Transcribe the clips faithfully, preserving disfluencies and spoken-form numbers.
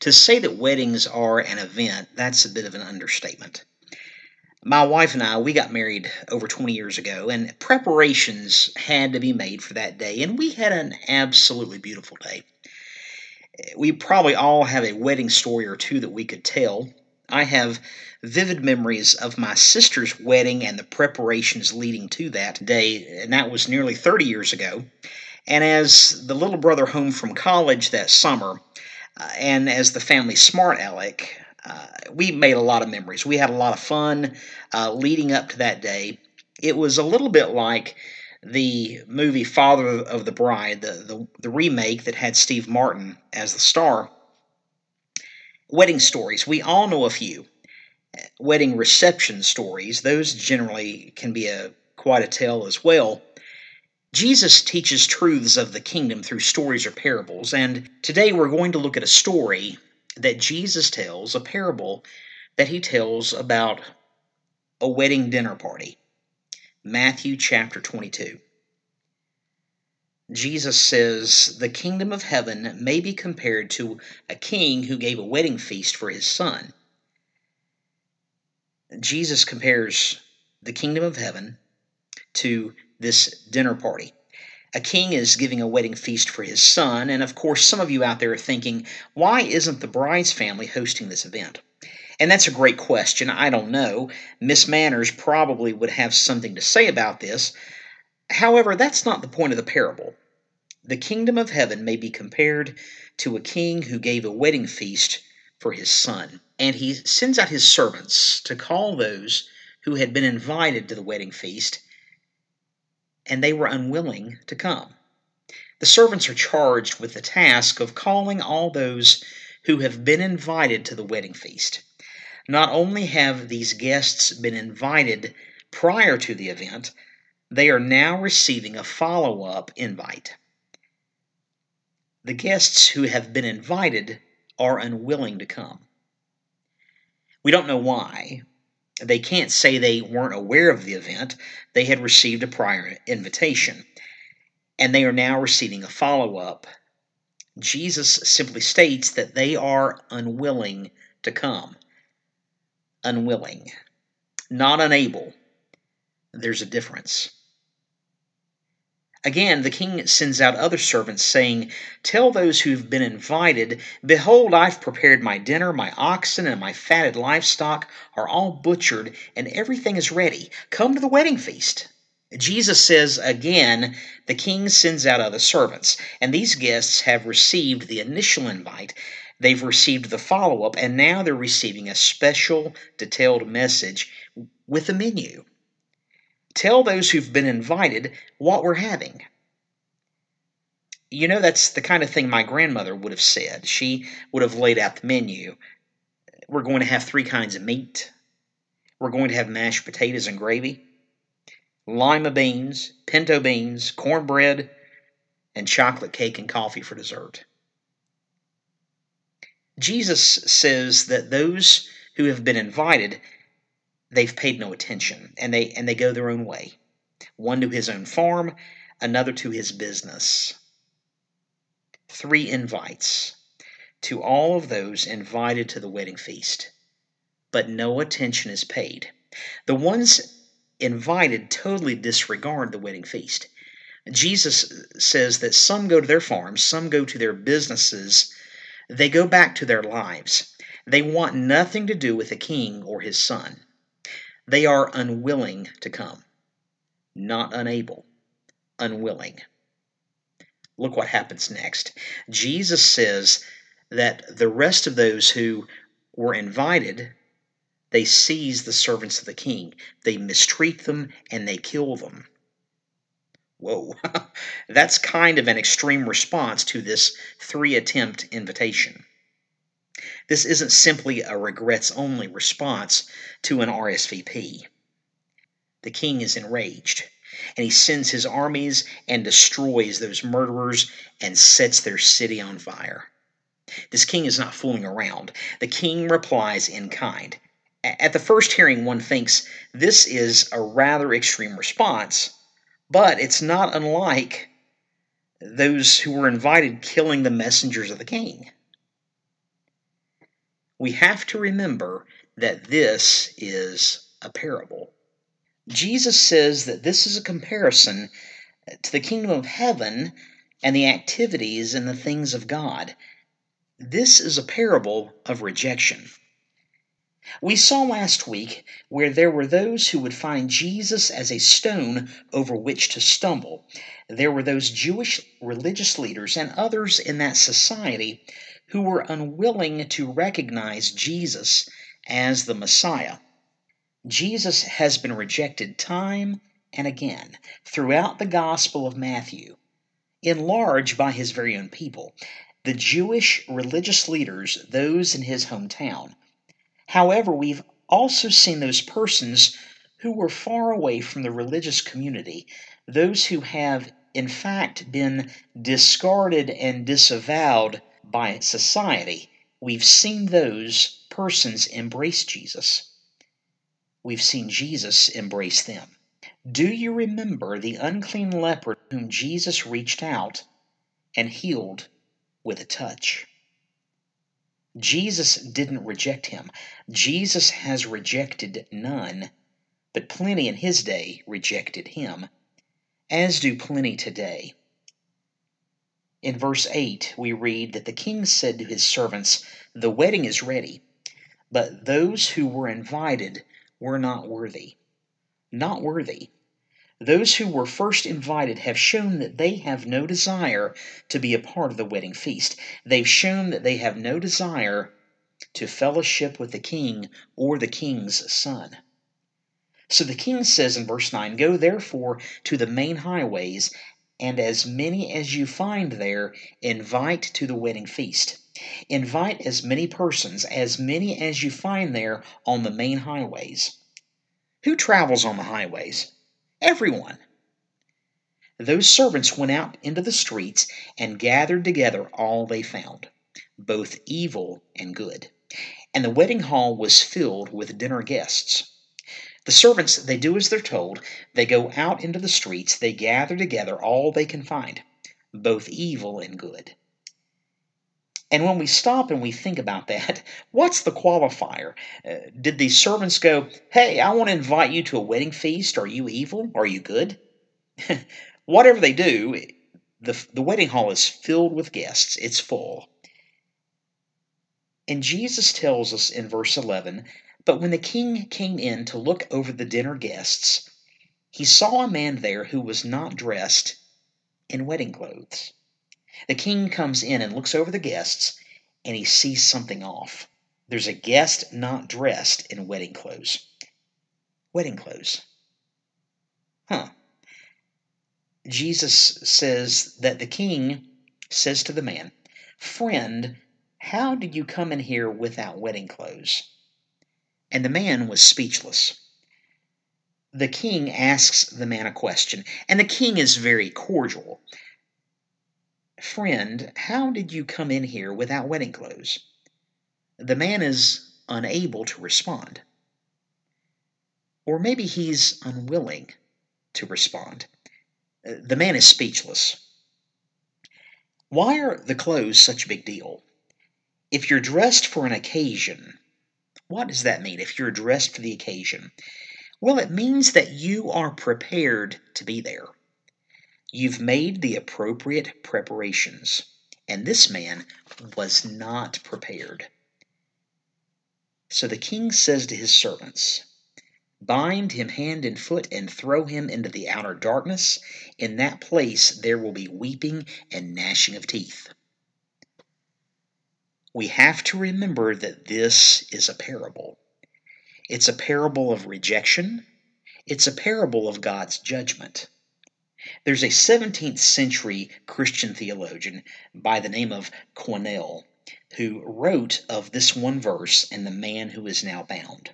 To say that weddings are an event, that's a bit of an understatement. My wife and I, we got married over twenty years ago, and preparations had to be made for that day, and we had an absolutely beautiful day. We probably all have a wedding story or two that we could tell. I have vivid memories of my sister's wedding and the preparations leading to that day, and that was nearly thirty years ago. And as the little brother home from college that summer, uh, and as the family smart aleck, uh, we made a lot of memories. We had a lot of fun uh, leading up to that day. It was a little bit like the movie Father of the Bride, the, the, the remake that had Steve Martin as the star. Wedding stories, we all know a few. Wedding reception stories, those generally can be a quite a tale as well. Jesus teaches truths of the kingdom through stories or parables, and today we're going to look at a story that Jesus tells, a parable that he tells about a wedding dinner party. Matthew chapter twenty-two. Jesus says, "The kingdom of heaven may be compared to a king who gave a wedding feast for his son." Jesus compares the kingdom of heaven to this dinner party. A king is giving a wedding feast for his son, and of course some of you out there are thinking, why isn't the bride's family hosting this event? And that's a great question. I don't know. Miss Manners probably would have something to say about this. However, that's not the point of the parable. The kingdom of heaven may be compared to a king who gave a wedding feast for his son, and he sends out his servants to call those who had been invited to the wedding feast, and they were unwilling to come. The servants are charged with the task of calling all those who have been invited to the wedding feast. Not only have these guests been invited prior to the event, they are now receiving a follow-up invite. The guests who have been invited are unwilling to come. We don't know why. They can't say they weren't aware of the event. They had received a prior invitation, and they are now receiving a follow-up. Jesus simply states that they are unwilling to come. Unwilling. Not unable. There's a difference. Again, the king sends out other servants, saying, "Tell those who've been invited, behold, I've prepared my dinner, my oxen and my fatted livestock are all butchered, and everything is ready. Come to the wedding feast." Jesus says again, the king sends out other servants, and these guests have received the initial invite. They've received the follow-up, and now they're receiving a special, detailed message with a menu. Tell those who've been invited what we're having. You know, that's the kind of thing my grandmother would have said. She would have laid out the menu. We're going to have three kinds of meat. We're going to have mashed potatoes and gravy, lima beans, pinto beans, cornbread, and chocolate cake and coffee for dessert. Jesus says that those who have been invited, they've paid no attention, and they and they go their own way, one to his own farm, another to his business. Three invites to all of those invited to the wedding feast, but no attention is paid. The ones invited totally disregard the wedding feast. Jesus says that some go to their farms, some go to their businesses, they go back to their lives. They want nothing to do with the king or his son. They are unwilling to come, not unable, unwilling. Look what happens next. Jesus says that the rest of those who were invited, they seize the servants of the king. They mistreat them and they kill them. Whoa, that's kind of an extreme response to this three-attempt invitation. This isn't simply a regrets-only response to an R S V P. The king is enraged, and he sends his armies and destroys those murderers and sets their city on fire. This king is not fooling around. The king replies in kind. At the first hearing, one thinks this is a rather extreme response, but it's not unlike those who were invited killing the messengers of the king. we have to remember that this is a parable. Jesus says that this is a comparison to the kingdom of heaven and the activities and the things of God. This is a parable of rejection. We saw last week where there were those who would find Jesus as a stone over which to stumble. There were those Jewish religious leaders and others in that society who were unwilling to recognize Jesus as the Messiah. Jesus has been rejected time and again throughout the Gospel of Matthew, in large by his very own people, the Jewish religious leaders, those in his hometown. However, we've also seen those persons who were far away from the religious community, those who have, in fact, been discarded and disavowed by society. We've seen those persons embrace Jesus. We've seen Jesus embrace them. Do you remember the unclean leper whom Jesus reached out and healed with a touch? Jesus didn't reject him. Jesus has rejected none, but plenty in his day rejected him, as do plenty today. In verse eight, we read that the king said to his servants, "The wedding is ready, but those who were invited were not worthy." Not worthy. Those who were first invited have shown that they have no desire to be a part of the wedding feast. They've shown that they have no desire to fellowship with the king or the king's son. So the king says in verse nine, "Go therefore to the main highways, and as many as you find there, invite to the wedding feast." Invite as many persons, as many as you find there on the main highways. Who travels on the highways? Everyone. Those servants went out into the streets and gathered together all they found, both evil and good. And the wedding hall was filled with dinner guests. The servants, they do as they're told. They go out into the streets. They gather together all they can find, both evil and good. And when we stop and we think about that, what's the qualifier? Uh, did these servants go, "Hey, I want to invite you to a wedding feast. Are you evil? Are you good?" Whatever they do, the, the wedding hall is filled with guests. It's full. And Jesus tells us in verse eleven, "But when the king came in to look over the dinner guests, he saw a man there who was not dressed in wedding clothes." The king comes in and looks over the guests, and he sees something off. There's a guest not dressed in wedding clothes. Wedding clothes. Huh. Jesus says that the king says to the man, "Friend, how did you come in here without wedding clothes?" And the man was speechless. The king asks the man a question, and the king is very cordial. "Friend, how did you come in here without wedding clothes?" The man is unable to respond. Or maybe he's unwilling to respond. The man is speechless. Why are the clothes such a big deal? If you're dressed for an occasion, what does that mean, if you're dressed for the occasion? Well, it means that you are prepared to be there. You've made the appropriate preparations, and this man was not prepared. So the king says to his servants, "Bind him hand and foot and throw him into the outer darkness. In that place there will be weeping and gnashing of teeth." We have to remember that this is a parable. It's a parable of rejection. It's a parable of God's judgment. There's a seventeenth century Christian theologian by the name of Quesnel who wrote of this one verse and the man who is now bound.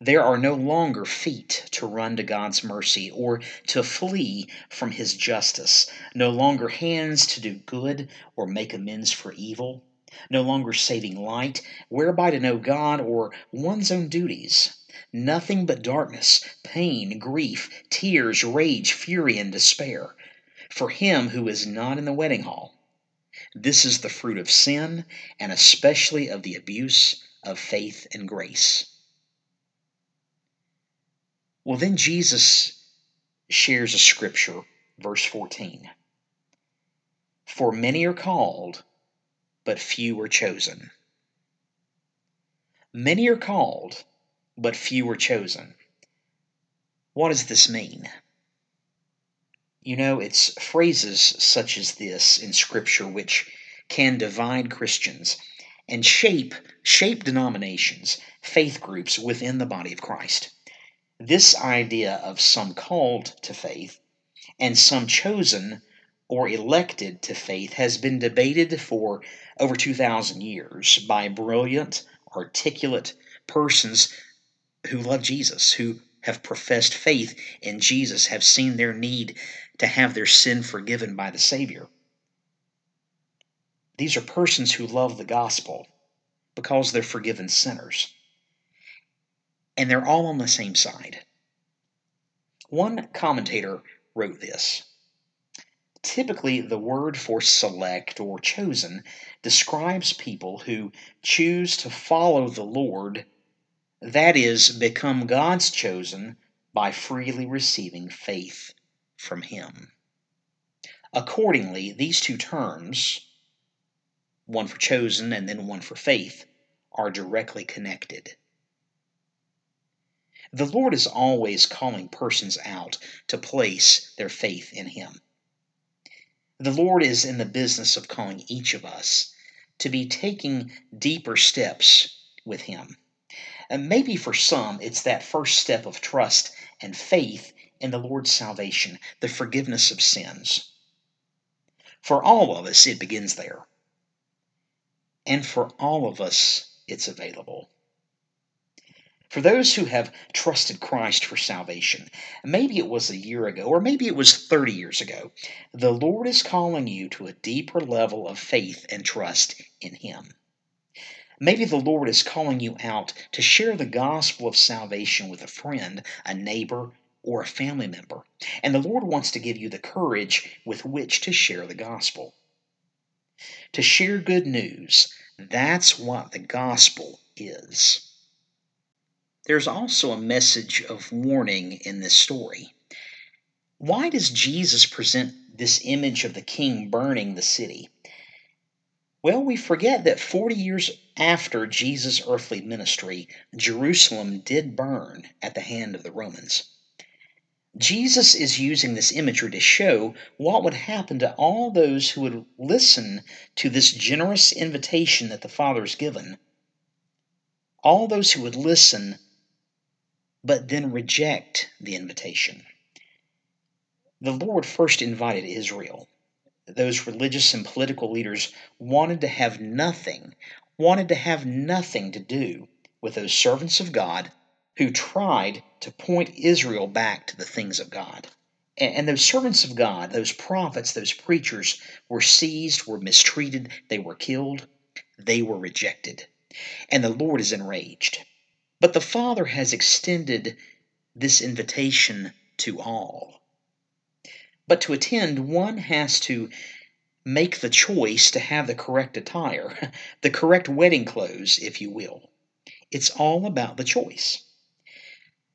"There are no longer feet to run to God's mercy or to flee from his justice, no longer hands to do good or make amends for evil, no longer saving light, whereby to know God or one's own duties. Nothing but darkness, pain, grief, tears, rage, fury, and despair for him who is not in the wedding hall. This is the fruit of sin, and especially of the abuse of faith and grace. Well, then Jesus shares a scripture, verse fourteen. For many are called, but few are chosen. Many are called, but few are chosen. What does this mean? You know, it's phrases such as this in Scripture which can divide Christians and shape, shape denominations, faith groups within the body of Christ. This idea of some called to faith and some chosen or elected to faith has been debated for over two thousand years by brilliant, articulate persons who love Jesus, who have professed faith in Jesus, have seen their need to have their sin forgiven by the Savior. These are persons who love the gospel because they're forgiven sinners. And they're all on the same side. One commentator wrote this. Typically, the word for select or chosen describes people who choose to follow the Lord, that is, become God's chosen by freely receiving faith from Him. Accordingly, these two terms, one for chosen and then one for faith, are directly connected. The Lord is always calling persons out to place their faith in Him. The Lord is in the business of calling each of us to be taking deeper steps with Him. And maybe for some, it's that first step of trust and faith in the Lord's salvation, the forgiveness of sins. For all of us, it begins there. And for all of us, it's available. For those who have trusted Christ for salvation, maybe it was a year ago, or maybe it was thirty years ago, the Lord is calling you to a deeper level of faith and trust in Him. Maybe the Lord is calling you out to share the gospel of salvation with a friend, a neighbor, or a family member, and the Lord wants to give you the courage with which to share the gospel. To share good news, that's what the gospel is. There's also a message of warning in this story. Why does Jesus present this image of the king burning the city? Well, we forget that forty years after Jesus' earthly ministry, Jerusalem did burn at the hand of the Romans. Jesus is using this imagery to show what would happen to all those who would listen to this generous invitation that the Father has given. All those who would listen but then reject the invitation. The Lord first invited Israel. Those religious and political leaders wanted to have nothing, wanted to have nothing to do with those servants of God who tried to point Israel back to the things of God. And those servants of God, those prophets, those preachers, were seized, were mistreated, they were killed, they were rejected. And the Lord is enraged. But the Father has extended this invitation to all. But to attend, one has to make the choice to have the correct attire, the correct wedding clothes, if you will. It's all about the choice.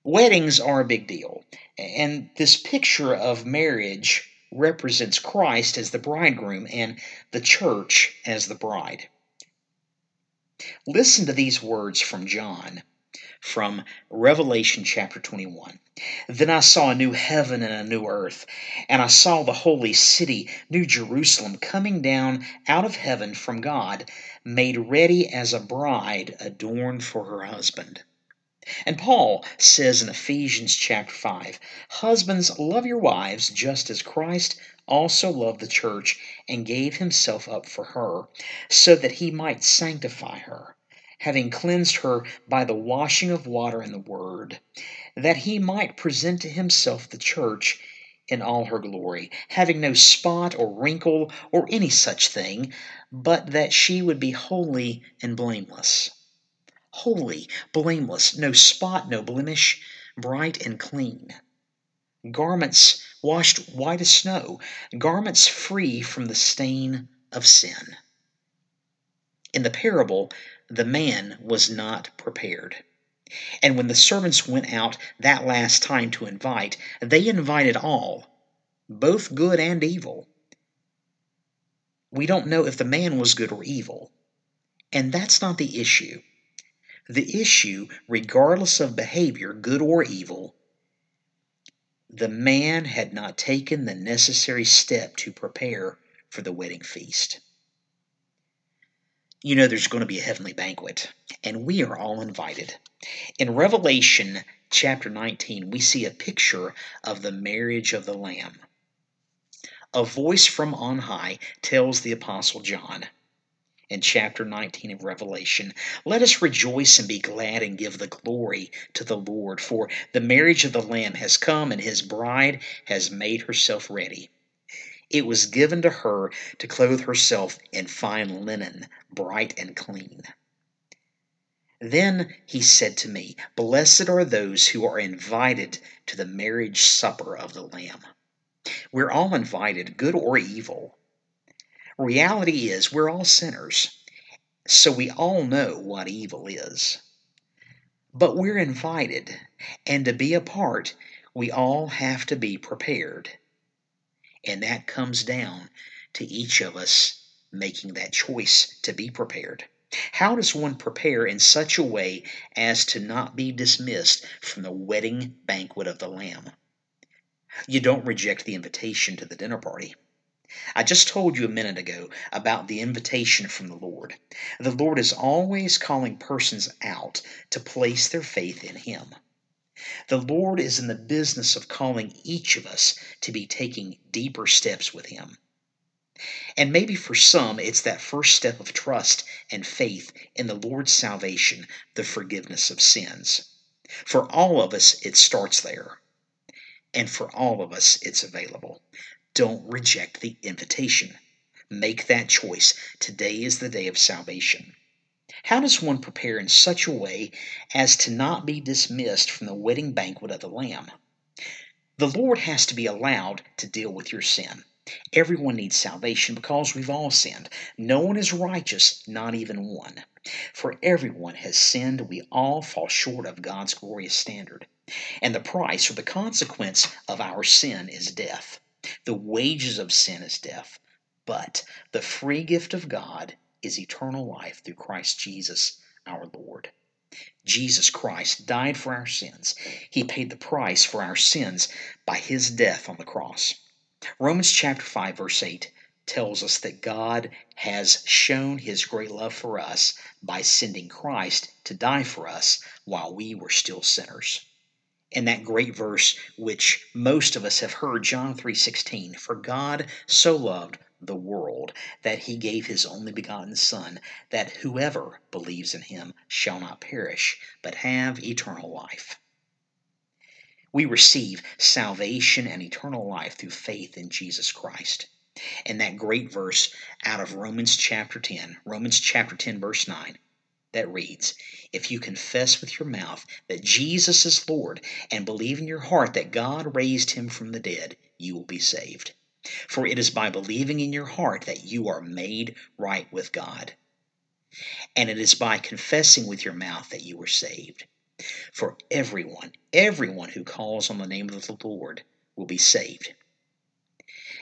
Weddings are a big deal, and this picture of marriage represents Christ as the bridegroom and the church as the bride. Listen to these words from John, from Revelation chapter twenty-one. Then I saw a new heaven and a new earth, and I saw the holy city, New Jerusalem, coming down out of heaven from God, made ready as a bride adorned for her husband. And Paul says in Ephesians chapter five, husbands, love your wives just as Christ also loved the church and gave himself up for her, so that he might sanctify her, having cleansed her by the washing of water and the word, that he might present to himself the church in all her glory, having no spot or wrinkle or any such thing, but that she would be holy and blameless. Holy, blameless, no spot, no blemish, bright and clean. Garments washed white as snow, garments free from the stain of sin. In the parable, the man was not prepared. And when the servants went out that last time to invite, they invited all, both good and evil. We don't know if the man was good or evil. And that's not the issue. The issue, regardless of behavior, good or evil, the man had not taken the necessary step to prepare for the wedding feast. You know there's going to be a heavenly banquet, and we are all invited. In Revelation chapter nineteen, we see a picture of the marriage of the Lamb. A voice from on high tells the Apostle John, in chapter nineteen of Revelation, "Let us rejoice and be glad and give the glory to the Lord, for the marriage of the Lamb has come, and his bride has made herself ready. It was given to her to clothe herself in fine linen, bright and clean." Then he said to me, "Blessed are those who are invited to the marriage supper of the Lamb." We're all invited, good or evil. Reality is we're all sinners, so we all know what evil is. But we're invited, and to be a part, we all have to be prepared. And that comes down to each of us making that choice to be prepared. How does one prepare in such a way as to not be dismissed from the wedding banquet of the Lamb? You don't reject the invitation to the dinner party. I just told you a minute ago about the invitation from the Lord. The Lord is always calling persons out to place their faith in Him. The Lord is in the business of calling each of us to be taking deeper steps with Him. And maybe for some, it's that first step of trust and faith in the Lord's salvation, the forgiveness of sins. For all of us, it starts there. And for all of us, it's available. Don't reject the invitation. Make that choice. Today is the day of salvation. How does one prepare in such a way as to not be dismissed from the wedding banquet of the Lamb? The Lord has to be allowed to deal with your sin. Everyone needs salvation because we've all sinned. No one is righteous, not even one. For everyone has sinned. We all fall short of God's glorious standard. And the price or the consequence of our sin is death. The wages of sin is death, but the free gift of God is eternal life through Christ Jesus our Lord. Jesus Christ died for our sins. He paid the price for our sins by His death on the cross. Romans chapter five, verse eight tells us that God has shown His great love for us by sending Christ to die for us while we were still sinners. And that great verse which most of us have heard, John three sixteen, "For God so loved the world that He gave His only begotten Son, that whoever believes in Him shall not perish, but have eternal life." We receive salvation and eternal life through faith in Jesus Christ. And that great verse out of Romans chapter ten, Romans chapter ten, verse nine, that reads, "If you confess with your mouth that Jesus is Lord and believe in your heart that God raised Him from the dead, you will be saved. For it is by believing in your heart that you are made right with God. And it is by confessing with your mouth that you are saved. For everyone, everyone who calls on the name of the Lord will be saved."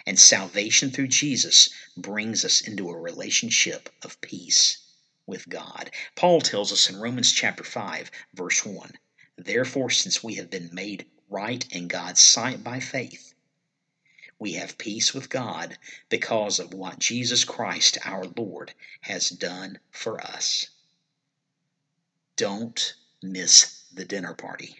And salvation through Jesus brings us into a relationship of peace with God. Paul tells us in Romans chapter five, verse one, "Therefore, since we have been made right in God's sight by faith, we have peace with God because of what Jesus Christ our Lord has done for us." Don't miss the dinner party.